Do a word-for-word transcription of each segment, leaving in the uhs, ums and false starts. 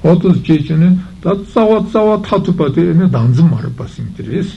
Otus Chechene, that Sawa Sawa Tatupati in a Danzimar passing trees,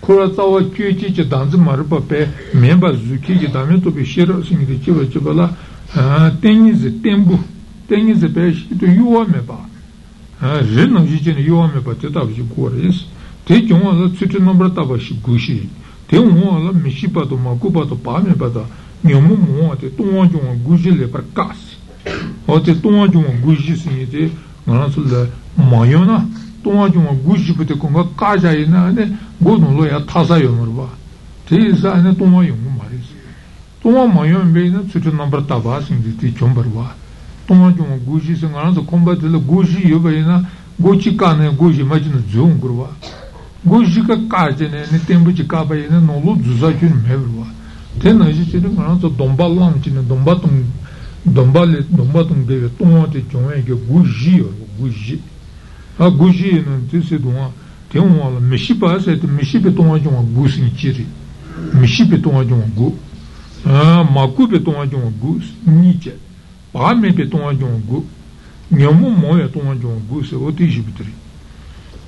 Kuratawa Kyuchi che danzi marpa pe memba zuki che dame tobe shiro singhi chiva chivala tenize tembu tenize pe shito yuwa meba rino jene yuwa meba te tabji kuris te jonga la tsuti nombra tabashi gushi te unwa la mishipa to makupa to pa meba da nyomu muwa te tonga jonga gushi le par kasi o te tonga jonga gushi singhi te nganasula mayona 동아중아 구십부터 건가 까자이나 안에 고노로야 타사용을 봐. 대사는 동아용 말이지. 동아마용 매는 수주 넘버 따바신지 뒤좀 봐. 동아중아 구십은 안에서 컴바들로 구십 여배나 고치카네 구십 맞는 좀 그러와. 구십가 까지네 템부지 까바이는 놀로 주사준 매워. 대나지 지는 안에서 돈발람치는 돈바통 돈발레 돈바통 되게 동아대 중에 이게 구십이요. 구십 a guji non ti se doa te un mishipa se te mishipa ton jo gus ni chiri mishipa ton jo gu a makupa ton jo gus ni che pa me pe ton jo gu nyomu mo ya ton jo gus o ti jibtri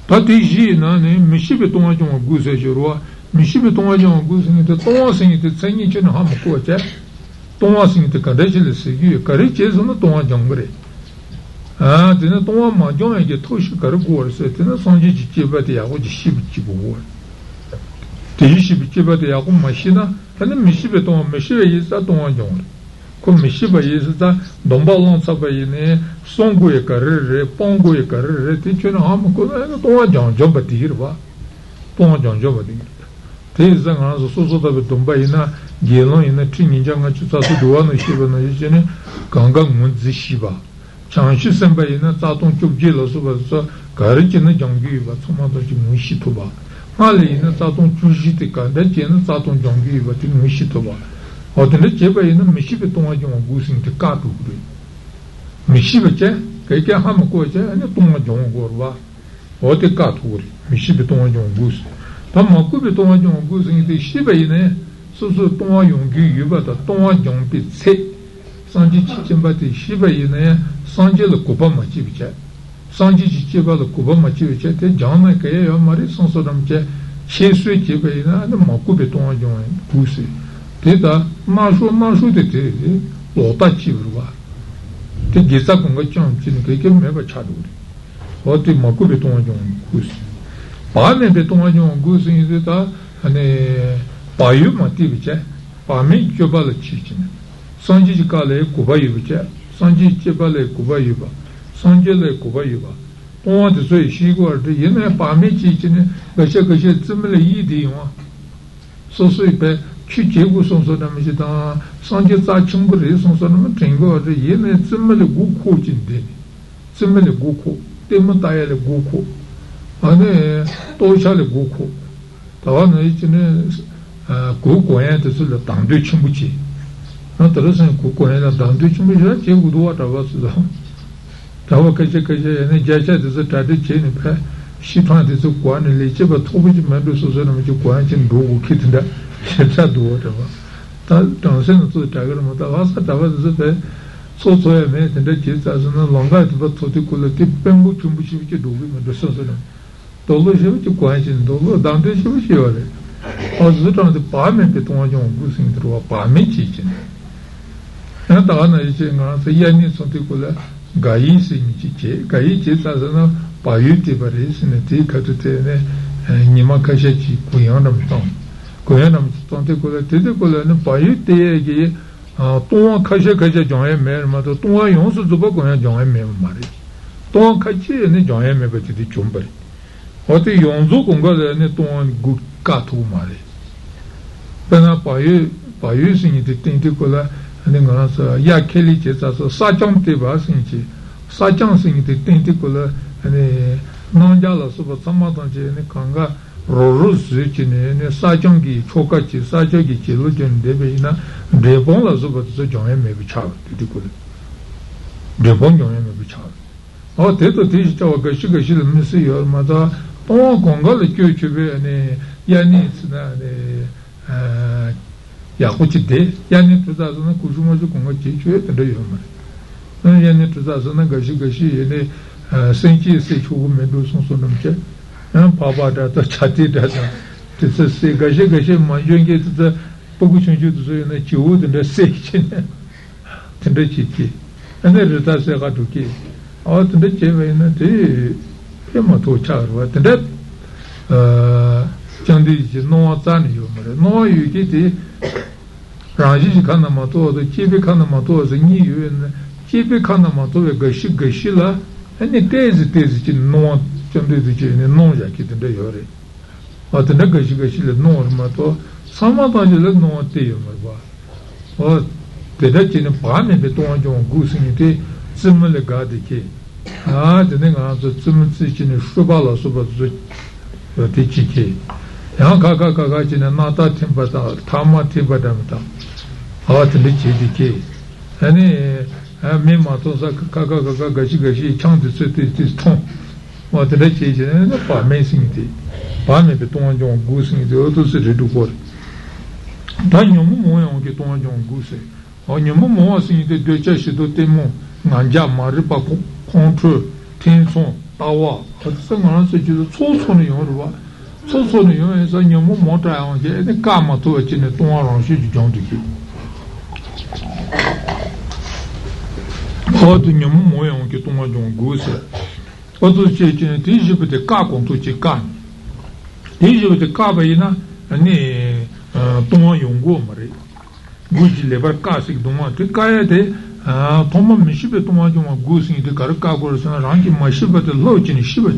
ta ti ji na ne mishipa ton jo gus e joro mishipa ton jo gus ni te ton sin te tsani che no ha ko che ton sin te ka dejle se gi ka re che zo no ton jo ngre 아, 근데 또 마저에 이제 토식 가르고 그랬을 때는 손지 지집에다 야고 지십지고 뭐. 지십지에다 야고 마시나 근데 미십에 또 미십에 있다 동안 좀. 그 미십에 있다 넘발론 사바이네 송고에 가르레 뽕고에 가르레 티치는 아무 거는 동안 좀 접디르 봐. 동안 좀 접디. 대상 하나서 소소다베 동바이나 예론이나 튀닌장아 추사도 도와는 시바나 이제는 강강 문지 시바. 장시 선배는 자동 쪽지로서 가르치는 정규와 소마도지 무시토바 말리는 자동 주시티가 내지는 자동 정규와 무시토바 어떤데 제배는 미시베 동아종 구신티 까두고 미시베체 그게 하면 거지 아니 동아종 거와 어디 까두고 미시베 동아종 구스 담마쿠베 동아종 구신티 시베이네 소소 동아용 규유바다 동아종 빛세 sanji chimbati shiba yine sanji la kuba machi biche sanji chichiba la kuba machi biche te jana kaya ya mari sansoram che she sui chiba yine ane makube tonga jona kusi te ta mashu mashu te te lota chiburwa te gesa konga cham chini kaya meba chaduri o te makube tonga jona kusi pa mebe tonga jona kusi yine ta payu mati biche pa me kyoba la chichine sanji kale kubayu che sanji chebale kubayu ba sanje le kubayu ba on de so shi go de yene pa me chi chi ne ga she ga she zmle yi de yo so so be chi che go so so na me da sanje za chung go de so so na me teng go de yene zmle gu ko jin de zmle gu ko de mo ta le gu ko ane to sha le gu ko ta wa ne chi ne gu ko ya de so le dang de chung bu chi 나더러서 고고에다 단두치면서 제구도와 잡았어. 잡아 가지고 가지고 제자들서 다들 제네 봐. 시판에서 고안을 내지고 토부지 만들어서는 이제 고안진 로고 키든다. 제자도 잡아. 단 단선은 또 자기를 못 와서 잡아서 돼. 소소에 매는데 제자서는 롱가도 토티콜 티뱅고 준비시게 도움이 만들어서는. 도로시고 고안진 도로 단두시고 시월에. 어즈도한테 밤에 배통하지 않고 무슨 들어와 밤에 지지네. 나다나 이제 나서 이안이 선택고라 가인 생기체 가인 제사서나 바유티 버리스네 티카트테네 니마카셰치 고요나부터 Goyanam Tonti Kula Titi Kula Payi Tegi Tonga Kasha Kasha Joya Mermato, Tonga Yonsu Zuba Goyan Joya Memari. Tonga Kachi and Joya Mebati Chumbari. Oti Yonzu Kunga and Tonga Gukatu Mari. Pena Payi Payi Sing Titi Kula and then Yakeli Chesas, Sajam Tiba Sinchi, Sajam Sing Titi Kula and Nanjala Suba Samatanji and Kanga. Rorusi ne sajongi chokachi sajogi chilo jen debeina debon la zubat so jonge me bichar dikul debon jonge me bichar o teto tish tawa gashi gashi le misi yor mata o kongal kyuchube ne yani sna ne ya kuchi de yani tuzazana kujumozu kongal chichwe de yorma yani tuzazana gashi gashi ne senchi se chugo me do son sonamche Papa dato chati dato, tese se gaje gaje manjonge tese poco change tese yena chiu tende se chine tende chichi, ane rita se gato ki, awa tende cheva yena te pema to charwa tende chandi je noa zani yomare noa yuki te rangi je kana mato ato chibi kana mato ato ni yena chibi kana mato ve gashi gashi la ane tezi tezi chine noa non già che te yore, ma te ne capisci che le non ma to, samataggi le non te io ma va, o te ne c'è ne pane per tu anche un gusto in te, zimmi le gade che, ah te ne ganzo zimmi c'è ne shubala suba su te ci che, e anche caca caca c'è ne nata timbata, tama timbata mta, ah te ne c'è di che, e ne me ma to sa caca caca gashi gashi cianti su te ti ston. Ma te la chiedi, non è per me singiti, per me per tuon John Goose singiti, o tu sei tu fuori. Tagno mo mo anche tuon John Goose, ogni mo mo singiti due cesci do temo, mangia mare pa contro, tension, tawa, adesso non so ci so sono io roba, so sono io e so ogni mo mo tra anche e cama tu ci ne tuon ranci di John di qui. Ho tu ogni mo mo anche tuon John Goose. Quando c'è il tipo di capo, tu ci cani. Il tipo di capo è un po' di un uomo. Gucci le barcasse che domani ti cai, te, Toma mi scipe, Toma di una gusa di caricaco, se non anche mai scipe, te lo ci ne scipe.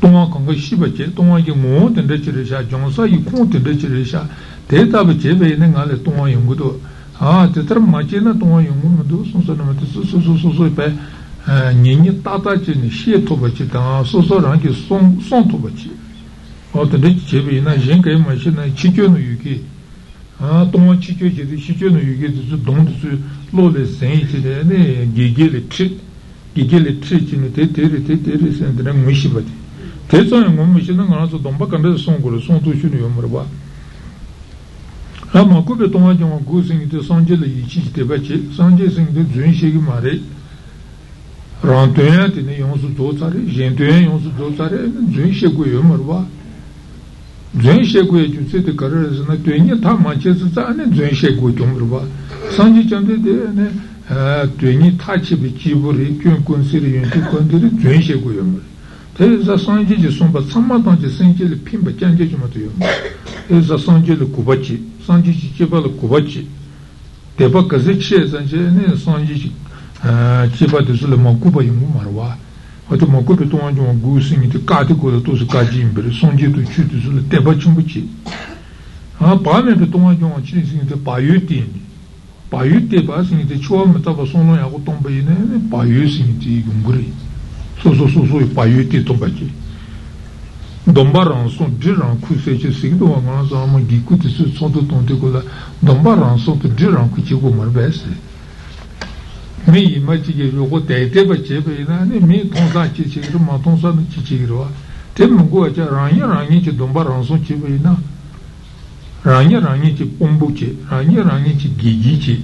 Toma con il scipe, Toma di un monte, invece di sciare, non sai, il conto invece di sciare. Te tavi c'è, vedi, alle Toma di un gudo. Ah, te trama c'è, Toma di un gudo, sono solamente su, su, su, su, su, Nini tata chini, shi tobachi, tanga soso rangi son tobachi. Ota de chebe ina jenka ima shi na chikyo no yuki. Tonga chikyo chidi, chikyo no yuki, disu don disu lo le sengi chidi, gege le tri, gege le tri chini, te teri, te teri, sen tena nguishi bati. Te tsani ngumishi na ngana so donba kanda son kore, son to shuni yomarwa. Ama kube tonga jonga gu sengi te sanje le yichi chite bachi, sanje sengi te zun shegi mare. Rantuyen tene yonsu dozare, jentuyen yonsu dozare, zun shekwe yomarwa. Zun shekwe jutsi te kararasi na tuenye ta manchesi za ane zun shekwe yomarwa. Sanji chante de ane tuenye ta chibi chiburi, kyun kunsiri yonti kondiri zun shekwe yomarwa. Tere za sanji je somba samatanji sanji le pimba chanje chumato yomarwa. Tere za sanji le kubachi, sanji je chiba le kubachi. Deba kaze che sanji ane sanji chiba de sule makuba yimu marwa hata makuba tuwa jiwa gusingi te kati koda tosu kaji imbele sonje tu chu de sule teba chumbuchi paame pe tuwa jiwa chini singi te payu teni payu teba singi te chua metaba sono yaku tomba yine payu singi te yunguri so so so so payu te tomba chi domba ranson di ranku seche singi tuwa gana sama giku te su sonto tonte koda domba ranson di ranku chigo marbese mi imaci che io te te bace be na ne mi tonsa ci ci ma tonsa ci ci ro te mungo cha ranya ranya ci domba ranso ci be na ranya ranya ci pombu ci ranya ranya ci gigi ci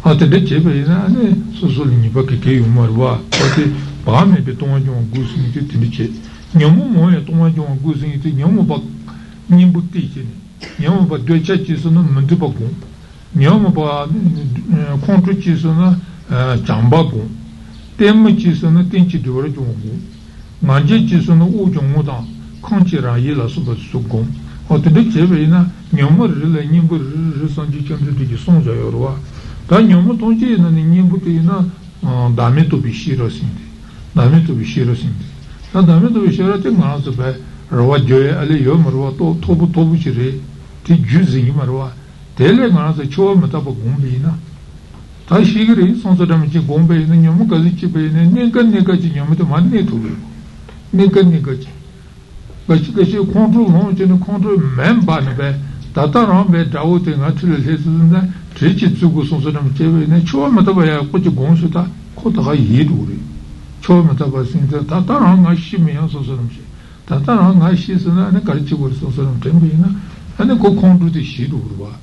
ate de ci be na ne so so ni ba che che umarwa ate ba me be tonga jo gusi ni te ti ci nyamu mo ya tonga jo gusi ni te nyamu ba nimbu ti ci nyamu ba due cha ci sono mundu ba ko nyamu pa kontru chi suna jamba gung, tenmu chi suna tenchi diwara jung gung, manje chi suna u jung udang, kanchi rayi la suba su gung, Kashi kashi control non c'è control memba ne beh, tata rambe dao te ngacile lesenza, trici zugu sonso nam cheve ne, chua mataba ya kuchi gongsu ta, kota ka yeduri. Chua mataba sinza, tata ranga shi meyan sonso nam che, tata ranga shi sena, ne karichi gori sonso nam tembe ina, ane ko control te shi duri ba.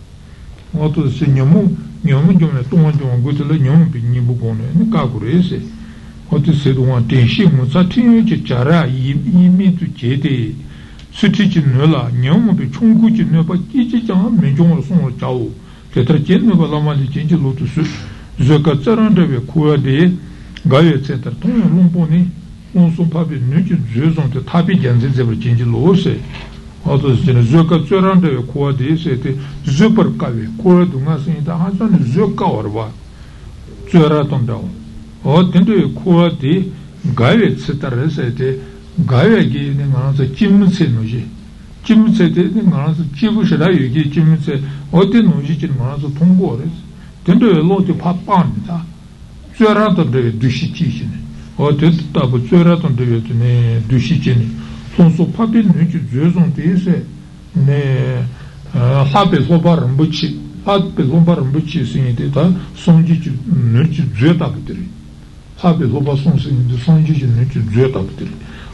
Wato se nyamu, nyamu jomne, tonga jomne, gutele nyamu pi nibu gongne, ne kakure se. Otu sedwa tenshi musa tenyo che chara yimi tu chete suti chi nula nyamu pe chungku chi nula pa chi chi changa menchonga songa chao tetra chen nula lama li chen chi lotu su zaka tsarandawe kuwa de gawe tsetar tonga lompo ni onso papi nuchi zuzon te tabi janzen zebra chen chi lo se otu sedwa zaka tsarandawe kuwa de se te zupar kawe kuwa dunga sengi ta hansani zaka warwa tsara tondawa o tento e kuwa di gaiwe tsitare se te gaiwe ki ngana se jimtse noji jimtse te ngana se jibu shira yu ki jimtse o te noji ki ngana se tonggo re tento e lo te papani ta zuera to dewe dushi chi chi ne o te tabo zuera to dewe ne dushi chi ne sonso papi nuji zuezon te se ne hape soba rambuchi hape soba rambuchi singi te ta sonji chi nuji zueta kutiri habi loba son se de son ji ne tu due tapte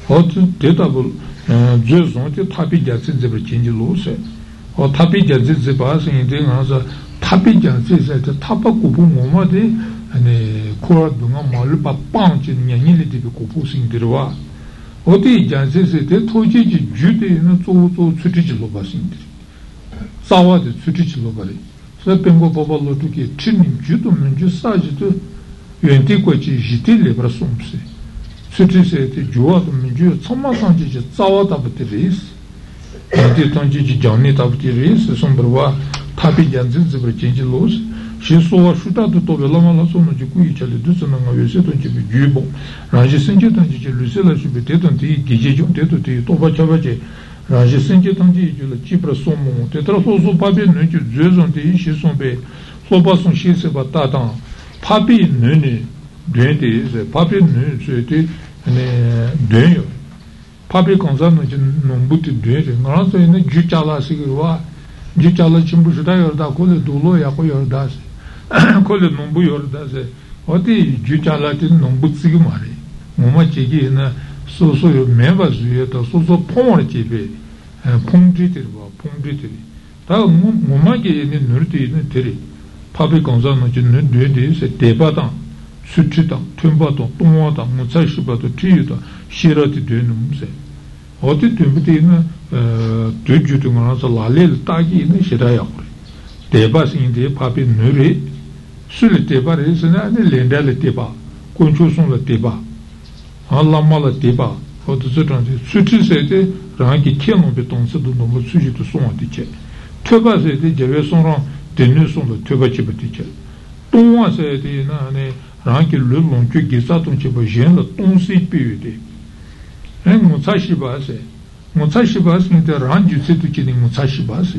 hot tetable due son te tapi jatse zebra chenji lo se hot tapi jatse zeba se de naza tapi jatse se te tapa kubu ngoma de ne ko dunga malu pa panche nyani le de kubu sing dirwa hot jatse se te toji ji jude na to to tsutiji loba sing dir sawa de tsutiji loba le se pengo baba lo tu ki chinim judo menju saji tu yuenti kwa chi jiti lebra sumpsi suti se te juwa to minjuyo tsama sanji chi tsawa tabati reis yuenti tanji chi jani tabati reis sombarwa tabi janzin zibra chenji loos shi sowa shuta to tobe lama la sonu chi kuyi chali dusa nanga yose tonji bi juyi bong ranji senji tanji chi luse la shubi te tonji geji jong te to te toba chaba che ranji senji tanji chi la chibra somu te tra so so pabi nunchi zuezon te ishi sombe soba son shi seba tatang papi nuni duen te ise, papi nuni tse te duen yo. Papi kansa nunchi nombu te duen te, ngana se ine ju chala sikirwa, ju chala chimbu shida yorda, kule dolo yako yorda se, kule nombu yorda se, oti ju chala te nombu tsiki mare. Muma cheki ine so so yo menba suye ta, so so pong chebe, pong tri terwa, pong tri teri. Ta muma ke ine nuri te ine teri. Papi kansa nunchi nunchi nunchi se tepa tang, suchi tang, tunpa tang, tungwa tang, mutsai shiba tang, tiyu tang, shira ti duen nung se. Oti tunpa ti ina, duen ju tu ngana sa lalil taki ina shira yakuri. Tepa singi te papi nuri, su li tepa re se na lenda li tepa, kunchu sun la tepa, lama la tepa, oti se tansi, suchi se te rangi kye nunpi tangsi tu nunpa suchi tu sunga ti che. Tepa se te jave sun rang, tenne son le teba cheba tiche tongwa se te na ne rangi le longkyo gisa tong cheba jen la tong si piwe te e ngutsa shiba se ngutsa shiba se nite rangi se tu che ne ngutsa shiba se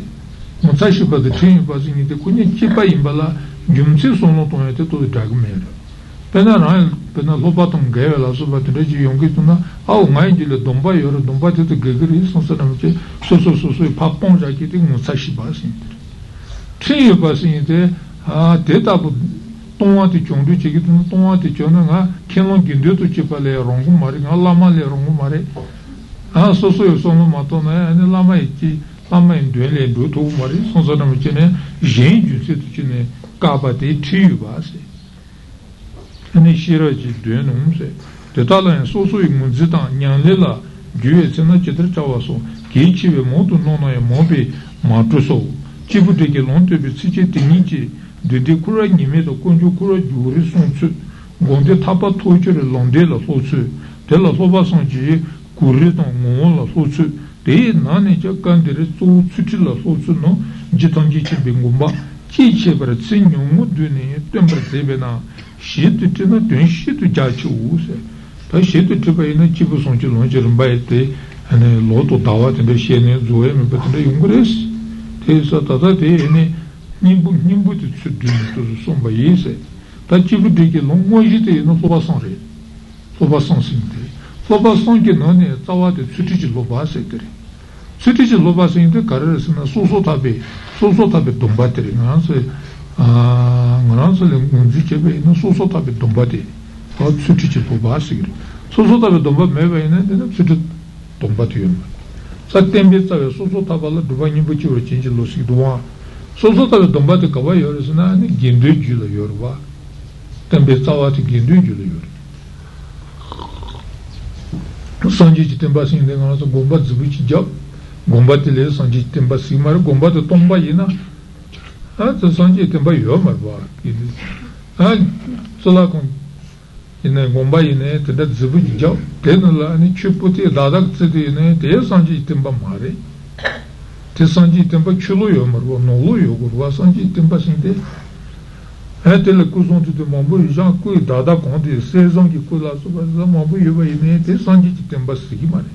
ngutsa shiba de chen yiba se nite kunye cheba yinba la gyumtse son lo tong ete to de drag mera pena rangi pena loba tong gaya la soba te reji yonke tona ao ngayi jile domba yore domba te te gegeri son se namiche so so so so e pa pongja ki te ngutsa shiba se nite tshī yubba sīngi te, te tabu tōngwa te chōngdu chīki tōna, tōngwa te chōna ngā kēnlōng kīndu tu chīpa le rōngu māri, ngā lāma le rōngu māri, ngā sōsō yu sōngu mātō na, ngā lāma yu chī, lāma yu duwe le duwe tōgu māri, sōnsā rāma chī ne, yēn jū sī tu chī ne, kāpa te tshī yubba sī. Nē shīra chī duwe nōm sī, te tāla yu sōsō yu mūn zī tāng, nyāng le la, juwe tsī na chitri chāwa sō, kī chī we mōtu nōna yu mōpi mātru sō chibu deke lontebi tsike tingi chi dede kura nime to kunju kura gyuri son tsu gonde tapa tochiri londe la so tsu de la soba son chi kuri tong ngon la so tsu Dei nani già candere su succilla su su no, gitangi ci bingumba, chi c'è per segno mudune, tempra sebena, scetti te na ten scetti già ci use, poi scetti te vai na ci possono ci non ci rumbai te, ne loto dava te per scene zoe, mi potrebbe ungres, te sa tata te ne nimbu nimbu ti sudune tu somba yese, ta ci vede che non muoji te non so passan re, so passan sinte. Lobason che non è tavate sutici lobase gre. Sutici lobase in te carres na soso tabe. Soso tabe dombateri na se ah ngranse le unziche be na soso tabe dombati. Ka sutici lobase gre. Soso tabe domba me be na de sutici dombati yum. Satembe tabe soso tabala duvani buci urcinci losi duwa. Soso tabe dombati ka ba yores na ni gindu jula yorba. Tembe tavate gindu jula yor. Sanji temba sin de nosso bomba zubici job bomba tele sanji temba simar bomba to tomba ina ah to sanji temba yo ma ba ah sola con ina bomba ina te da zubici job te no la ni chuputi dadak te ne te sanji temba mare te sanji temba chulo yo ma no lo yo go sanji temba sin de ah te le cousin de mambo Jean Couy dada con des saisons qui coulent la soubasa mambo yo va ina te sanji temba sigma ne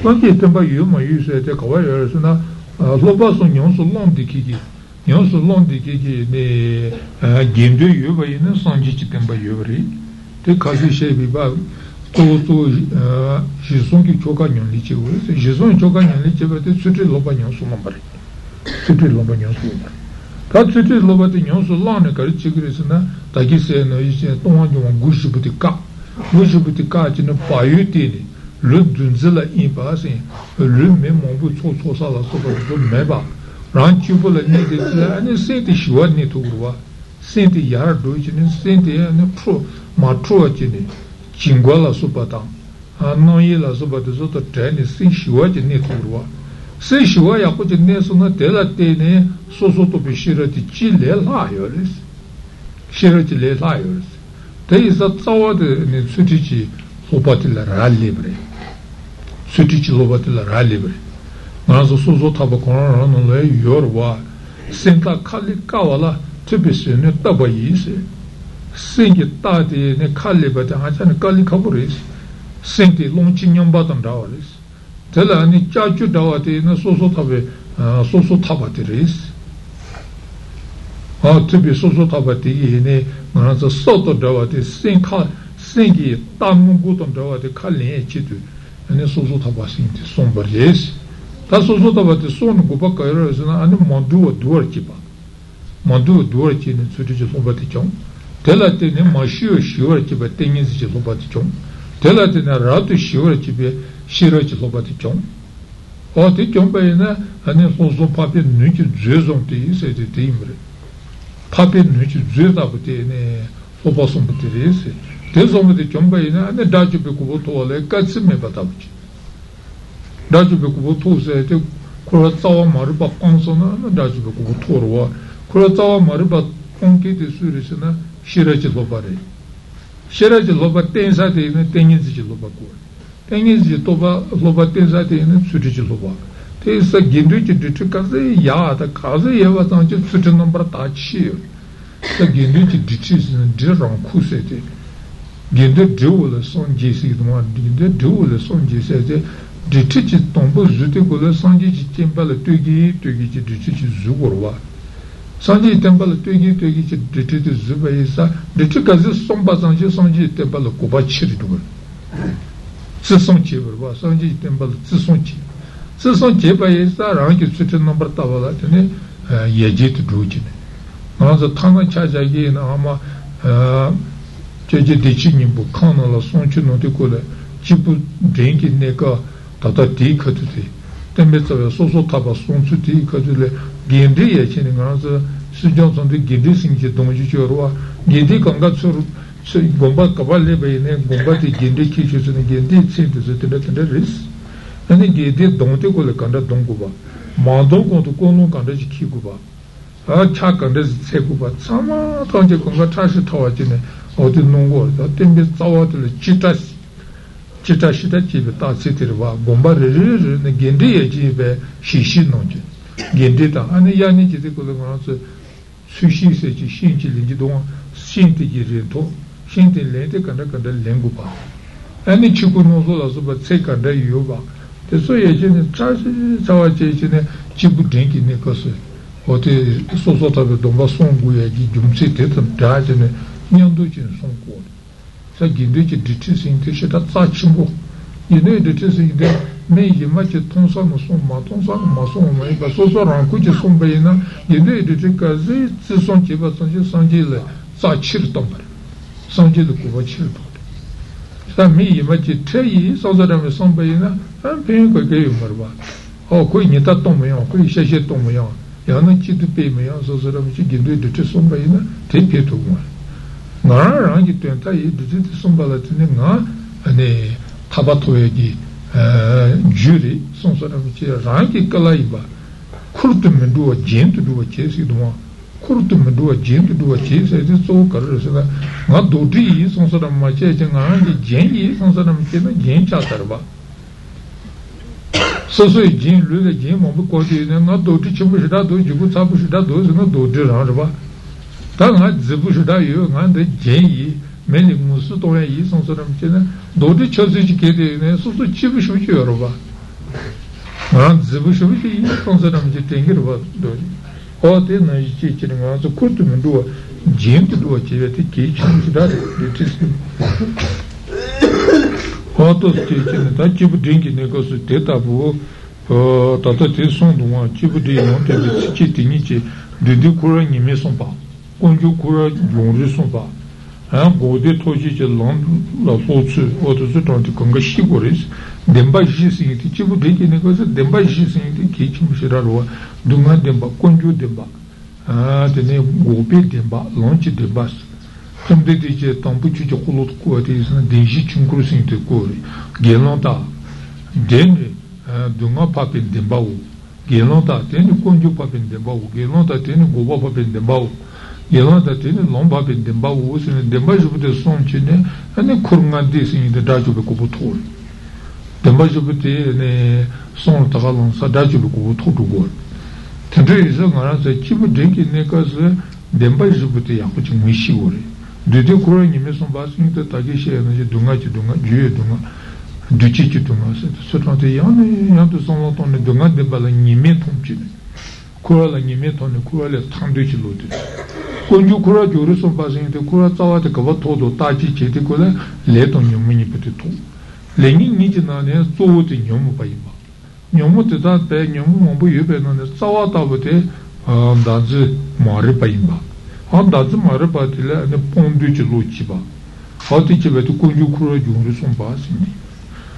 sanji temba yo ma yo se te kawa yo se na loba son yon so long de kiki yon so long de kiki ne gemdo yo va ina sanji temba yo ri te kaji she bi ba to to jison ki choka nyon li che wo se jison choka nyon li che ba te sutre loba nyon so mambare sutre loba nyon so mambare Katsutis lobati nyonsu lana kari chikrisina, takisena isina tonganjwa gushubuti ka. Gushubuti ka china payu tini, lu dunzila inpa asin, lu me mambu tso tso sala sopa tso meba. Ranchibu la niti tila, ane senti shiwa niti urwa, senti yar doi chini, senti ane pro, matruwa chini, chingwa la sopa tang. Anoyi la sopa tso to teni, senti shiwa chini niti urwa. Se shiva ya kuchi nesu na tela teni soso topi shirati chi le la yoris shirati le la yoris te isa tsawa de sutichi lopati la ra libre sutichi lopati la ra libre nazo soso taba kono no le yorwa senta kali kawala tupisi ne taba yisi sengi tati ne kali bati hachani kali kaburis senti longchi nyambatam rawaris tela ni chachu dawati na soso tabe soso tabati res ha tibi soso tabati ne ngana soto dawati sinka singi tamungutom dawati kalne chitu ne soso tabasi ti sombar res ta soso tabati sonu goba kairo zina ani mandu duor chiba mandu duor chine sutiji sombati chom tela te ne mashiyo shior chiba tengiz chi sombati chom tela te na ratu shior chibe Shirachi lopati chom. O te chom bayi na, ane sozo papi nuchi dzue zom te isi te te imre. Papi nuchi dzue tabu te ne sopa somba te re isi. Te zom te chom bayi na, ane dachi pe kubo towa le katsi me patabu chi. Dachi pe kubo towa se te kura tsawa mariba kansa na, ane dachi pe kubo towa rwa. Kura tsawa mariba kanki te suri si na, shirachi lopare. Shirachi lopate tensa te ina tenginsi chi lopakuwa. Tengizi toba loba tenza teni sutici loba. Tesa gindu ci dici kaze ya ta kaze yeva tanci sutici nombra taci. Ta gindu ci dici sin di ranku sete. Gindu diule son jisi duma gindu diule son jisete. Dici ci tombo zute gole sanji ci tembale tugi tugi ci dici ci zugorwa. Sanji tembale tugi tugi ci dici ci zubayisa. Dici kaze somba sanji sanji tembale kuba chiri dugur. Tsison chebe rwa, sanji tenpala tsison chebe. Tsison chebe yesa rangi tsuten nambar tabala tene yeje tu dhujine. Naza tanga chajagi ina ama cheche dechi nyingbo kana la sonchi nante kule jibu dengi neka tata dii katu dii. Tenpe tsawe soso taba sonchi dii katu le gendi yechini naza sujan sonde gendi singi donji che rwa. Gendi kanga tsuru gomba kabale bayne gomba te gende ki chusne gende tsinte zutne tne ris ani gede donte kole kanda donguba mando kontu kono kanda ki guba a cha kanda se guba sama tonje konga tashi tawajine odi nongo da tembe tawatele chitas chita shita chibe ta sitirwa gomba re re re ne gendriye chibe shishi nonje gendri ta ani yani chite ko gono su sushi se chi shin chi lingi don shin ti ji to shin ti le te kanda kanda lengu ba ani chiku no so la so ba tse kanda yo ba te so ye chi ne cha chi cha chi chi ne chibu denki ne ko so o te so so ta be domba songu ye gi jumse te ta da je ne nyando chi songu sa gindu chi ditti sing te shita tsa chimbo yinei ditti sing te mei yima chi tongsa no son ma tongsa no ma son ma iba soso ranku chi son bayi na yinei ditti ka zi zi son chi ba son chi sanji le tsa chir tambari sanji le kuwa chir tambari sa mei yima chi te yi soso rame son bayi na an peyin koi kei umarwa o koi nita tongma yang, koi sheshe tongma yang yana chi tu peyma yang soso rame chi gindu ditti son bayi na te pe to kumari ngā rāngi tuyantai dhiti sōmbala tini ngā tabatoya ki jūri sōngsarami chi rāngi kalai ba kurtu minduwa jentu duwa chesi duwa kurtu minduwa jentu duwa chesi eti sō kararasi na ngā doti yi sōngsarami ma chesi ngā rāngi jen yi sōngsarami chi na jen chātar ba sōsō yi jen lūla jen mōmbu kōti yi ngā doti chibu shida do jibu tsabu shida do si ngā doti rāngi ba tā ngā dzibu shidā yu ngā nda jen yi, mēni mūsu tōya yi sāṅsarāṁ chi na, dōdi chāsi chi kēdi yu sū sū chibu shibu chi yu rūpa. Ngā dzibu shibu chi yi sāṅsarāṁ chi tengi rūpa dōdi. O te nā yi chi chi ni ngā sū kurtu mi duwa, jen ki duwa chi ya te kei chibu shidā yu ti si. O to su chi chi ni tā chibu dengi ni ka su te tabu, tata te sōndu ngā chibu de yon te bi si chi tingi chi, didi kura nime sōng pā. Konju kura yungri sunpa, gode toji che lan la sochi, otosu tanti konga shi goris, denba shi singiti, chibu denki nekosa denba shi singiti kichi mshirarwa, dunga denba, konju denba, tene gobe denba, lanchi denba, tamde deche tampu chuche kulut kuwa te isana denji chunkuru singiti kori, gelanta, dene dunga papin denba u, gelanta, tene konju papin denba u, gelanta, tene goba papin denba u, yelanda tene lomba pe demba wo sene demba jupte sonche ne ane kurunga de sene de dajube ko botor demba jupte ne son tagalon sa dajube ko botor dugol tende izo ngara se chibu denki ne kas demba jupte ya ko chimi shiore de de koro ni me son basin de tagishi ne dunga chi dunga jue dunga duchi chi dunga se trente et un et un de son longtemps ne dunga de bala ni me tomchine kura la ni me tonne kura le trente chi lote konju kura juru sompa singite kura tsawa te kaba todo tachi che te kula le to nyomu ni pute to le ni ni chi nane tsuwo te nyomu pa ima nyomu te ta pe nyomu mambu yube nane tsawa tabu te dazi mare pa ima ha dazi mare pa te le ane pondu chi lo chi ba ha te chi betu konju kura juru sompa singite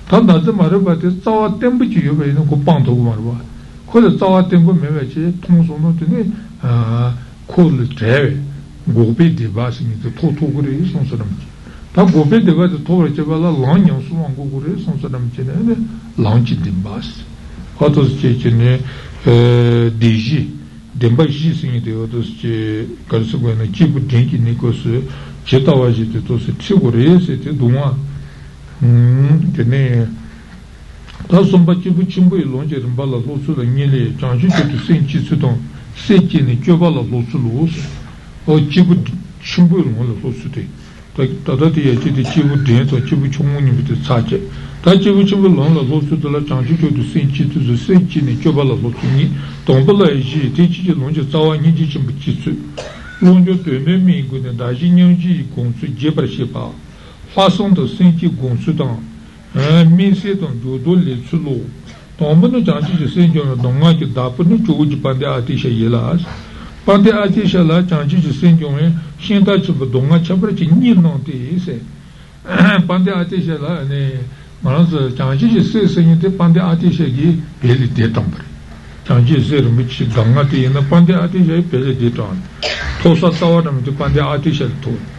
ta dazi mare pa te tsawa tenbu chi yube ina ko panto ku mare ba kula tsawa tenbu mewe chi tongso no te ne kol trewe gobe deba singite to to gure sonsaram ta gobe deba de to re chebala lan yang su mang gure sonsaram chene ne lan chi debas otos che chene deji demba ji singite otos che karsugo ne chi bu denki ne kosu chetawa ji te to se chi gure se te duma hm tene ta somba chi bu chimbu lonje rimbala lo su la ngeli chanji che sen chi su don seki ne kebala losulu os o chibu chimbu ngol losute ta tada ti yeti ti chibu de to chibu chumu ni bit saje ta chibu chimbu ngol losute la chanju tu seki tu seki ne kebala losuni tombala ji ti chi lonje tawa ni ji chimbu chisu lonje de ne mi gu ne da ji ni ji konsu je par che pa façon de seki konsu dan mi se don do do le sulu tombano janji ji senjo no donga ki dapu no chuji pande atisha yelas pande atisha la janji ji senjo me shinta chubu donga chabra chi ni non te ise pande atisha la ne maraz janji ji se senite pande atisha gi beli de tambre janji se rum chi donga te na pande atisha beli de ton to sa tawadam tu pande atisha to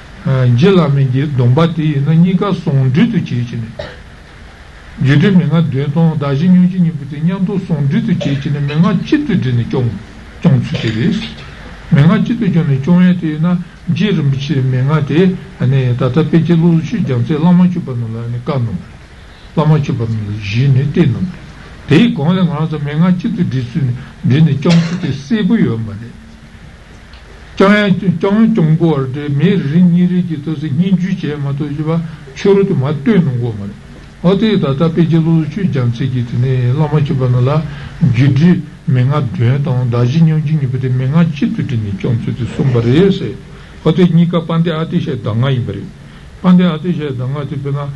jela me ji domba ti na ni ga song du tu ji ji ne ji de me na de ton daji nyangji ni bu te nyang do song du tu ji ji ne me na chi tu de ne kyong kyong su te re me na chi tu kyong ne kyong ye te na jir michi mengate ane tata peche luzu shi jamse lama chupa nula ane ka nula lama chupa nula jine te nula tei kongla ngana sa menga chitu disu dine chongsu te sebu yo male chonga chongo arde me ringi rigi tose ninju che ma toji ba choro tu ma tue nungo male ate tata peche luzu shi jamse kitine lama chupa nula jidri menga duen tanga daji nyo jini pute menga chitu dine chongsu te sumbare yese kote nika pande atishe danga imbre pande atishe danga tipena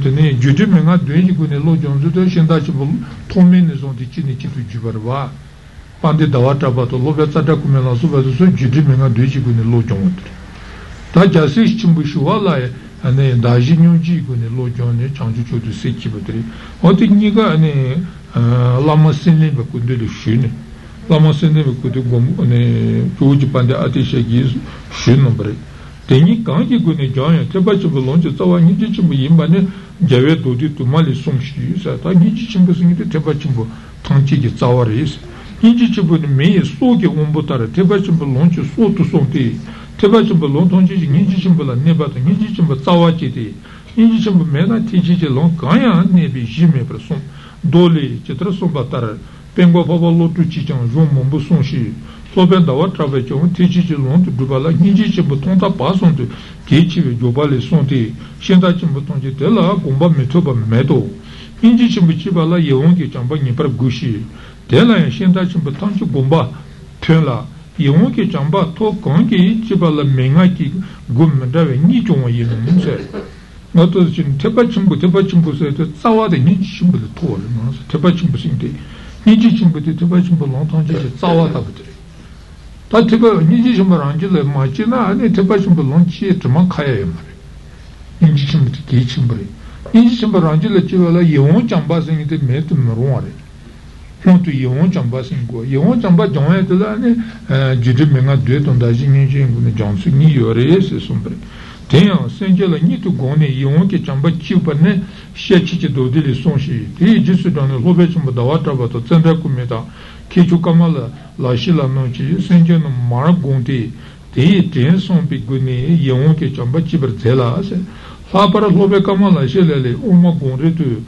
tene juju menga dwenji gune lo jonzu de shinda chibul tome ne zon di chini chitu jibarwa pande dawata bato lo betsa da kumela su bato su juju menga dwenji gune lo jonzu ta jasi chimbu shuwala ane daji nyonji gune lo jonne changju chodu se kibutri kote nika ane lama sinle be kundele shine lama sende me kudu gomu ne chuji pande atishe giz shun bre teni kangi gune jaya teba chubu lonje tawa ni ji chimbu yimba ne jave dodi tumali songshi sa ta ni ji chimbu singite teba chimbu tangchi gi tsawari is ni ji chimbu ne me so ge ombo tara teba chimbu lonje so tu songti teba chimbu lontonje ni ji chimbu la ne ba ta ni ji chimbu tsawachi ti ni ji chimbu me na ti ji lon kaya ne bi jime pre som dole chetra somba tara pengo baba lotu chi chang jom mbo son shi soben da wa trave chong ti chi chi lon du bala ni chi chi buton ta pa son de ki chi ve joba le son de shen da chi buton je de la bomba meto ba meto ni chi chi buchi bala ye on ki chang ba ni par gushi de la shen da chi buton chi bomba ten la ye on ki chang ba to kon ki chi bala menga ki gum da ve ni chong ye ni se na to chi te pa chi bu te pa chi bu se de tsawa de ni chi bu de to le na te pa chi bu sin de niji chimbu te teba chimbu longtang che tsawa tabutiri ta teba niji chimbu rangi le machi na ane teba chimbu longchi e tima kaya ya mara niji chimbu te kei chimbu re niji chimbu rangi le chewa la yewon chamba singi te me te merwa re hong tu yewon chamba singi kuwa yewon chamba jangaya te la ane jiri menga dwe tondaji niji ingu ne jansu ni yore ye se sumbri tenyang senje la nitu goni yewon ke chamba chiwa ne shechiche dodili sonshi te jisu dana lobe chumba dawa trabata tsenda kumeta kechu kamala lashi la nonchi senje no mara gondi te ten sompi guni yewon ke chamba chibar zela ase hapara lobe kamala lashi lele oma gondi tu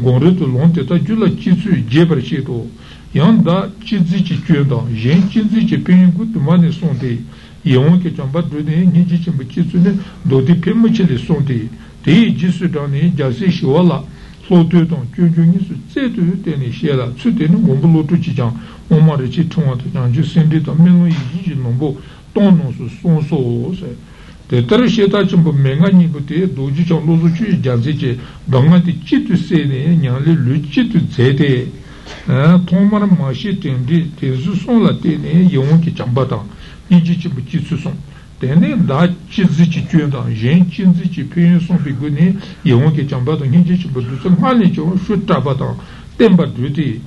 gondi tu lonte ta jula chisu jebar shito yang da chizi chi chuenda jen chizi chi pengu tu mani sonde yewon ke chamba dode niji chimba chisu ne dodi pema chile sonde te jisu dani jasi shiwa la so tu tong kyun kyun nisu tse tu yu teni she la tsu teni gombo lotu chi chang omari chi tongwa tu chang ju sendi ta menu yi ji nombo tong non su son so se te tari she ta chimbo menga nipu te doji chang lozu chu yi jasi che danga ti chi tu se ne nyang le lu chi tu tse te tongmar ma shi tendi te su son la teni yewon ki chamba tang yi ji chimbo chi su son tene da chi zi chi chuen dang, jen chi zi chi pyun son pi gu ne, yewon ke chamba dang, yin chi chi bu du san, ma li chon shu traba dang, tenpa du ti,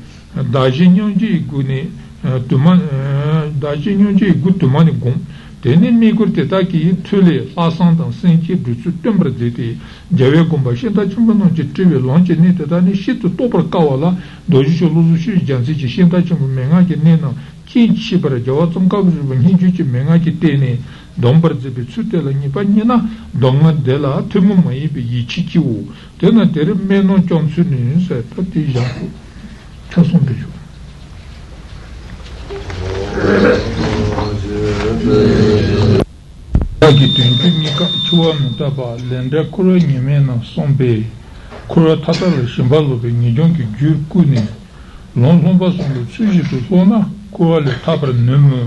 da ji nyong ji gu ne, da ji nyong ji gu tu ma ni gong, tene mi gur te ta ki tu le, la san dang, sen chi du su tenpa zi ti, jawe gong ba, shen da chamba dang chi triwe long chi ne te ta ni, shi tu topar kawa la, doji shu lu su shi jan si chi, shen da chamba menga ki ne na, chi chi para jawa tsam ka gu yin chi chi menga ki te ne, dōmbar zibi tsū tēla nipa nina dōnga tēla tēmu māi bī yichi ki wū tēna tēri mēnō chōngsū nini sā tā tī yāku tā sōng pī yō yāki tūnchū nika chūwa mūtabā lēndrā kura nime na sōng pē kura tatara shimbā lōpi nijōng ki jūr ku ni lōng sōng pā sōng lō tsū shi tu sō na kua lē tāpar nima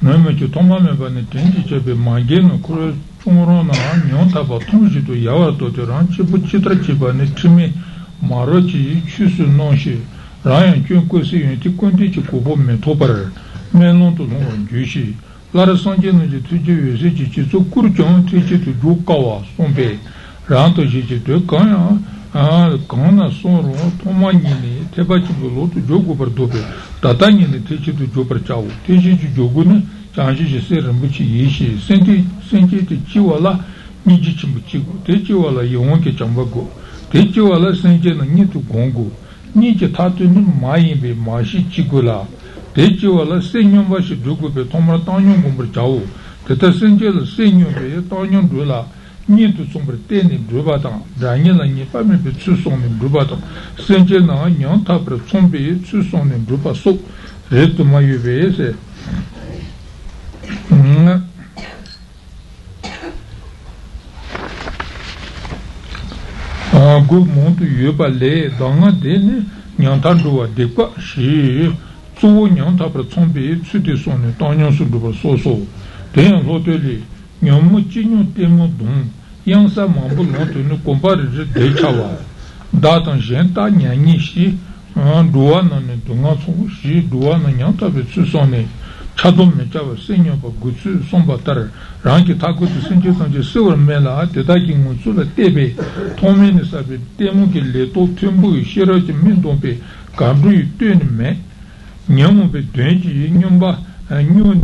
nāmi ki tōngā me bāni tēngi chabi māngi nō kura chōngorō nā nyōng tāpa tōngshī tu yāwā tō te rāng chibu chitra chibāni timi māro chi chūsū nōshī rāyāng kyōng kōsī yuñ tī kundi chi kōpo me tōpar me nō tu nō jūshī Lara Sanji Nuji Tuji Yuzi Chichi Su Kurchon Tichi Tu Jukawa Sumpe Ranto Chichi Tu Kanya Kana Sonro Tomangini Tebachi Bulu Tu Jogu Per Dope Tatangini Tichi Tu Jopar Chao Tichi Tu Joguni Chanji Jise Rambuchi Yishi Senti Senti Ti Chiwala Niji Chimbuchigo Te Chiwala Yonke Chambago Te Chiwala Sanji Nitu Kongo Niji Tatu Nim Mayimbe Mashi Chigula Techiwa la senyum bashi dukube tomra tanyum kumbre chao. Teta senje la senyum beye tanyum dula. Nitu sombre teni drubatan. Danye la nipa mepe tsusonim drubatan. Senje na nyan tapre sombeye tsusonim drubasok. Retu mayu beye se. Gu montu yueba le danga dene nyantan druba dekwa shi. Suo nyan tapra tsombe tsuti soni tanyan sudrupa soso. Tenyan lote li, nyan mo chi nyan temo dun, yang sa mambu lote ni kompari zi dechawa. Datan shen ta nyan nyi shi, duwa nani dunga tsongu shi, duwa nani nyan tapra tsu soni. Chadom me chawa senyan pa gutsu somba tar, rangi takutu senje tanje sivar me la, tetaki ngutsu la tebe, tome ni sabi temo ki leto tembu ki shiraji mindombe, kabru yu teni me, nyam pe denji nyamba nyon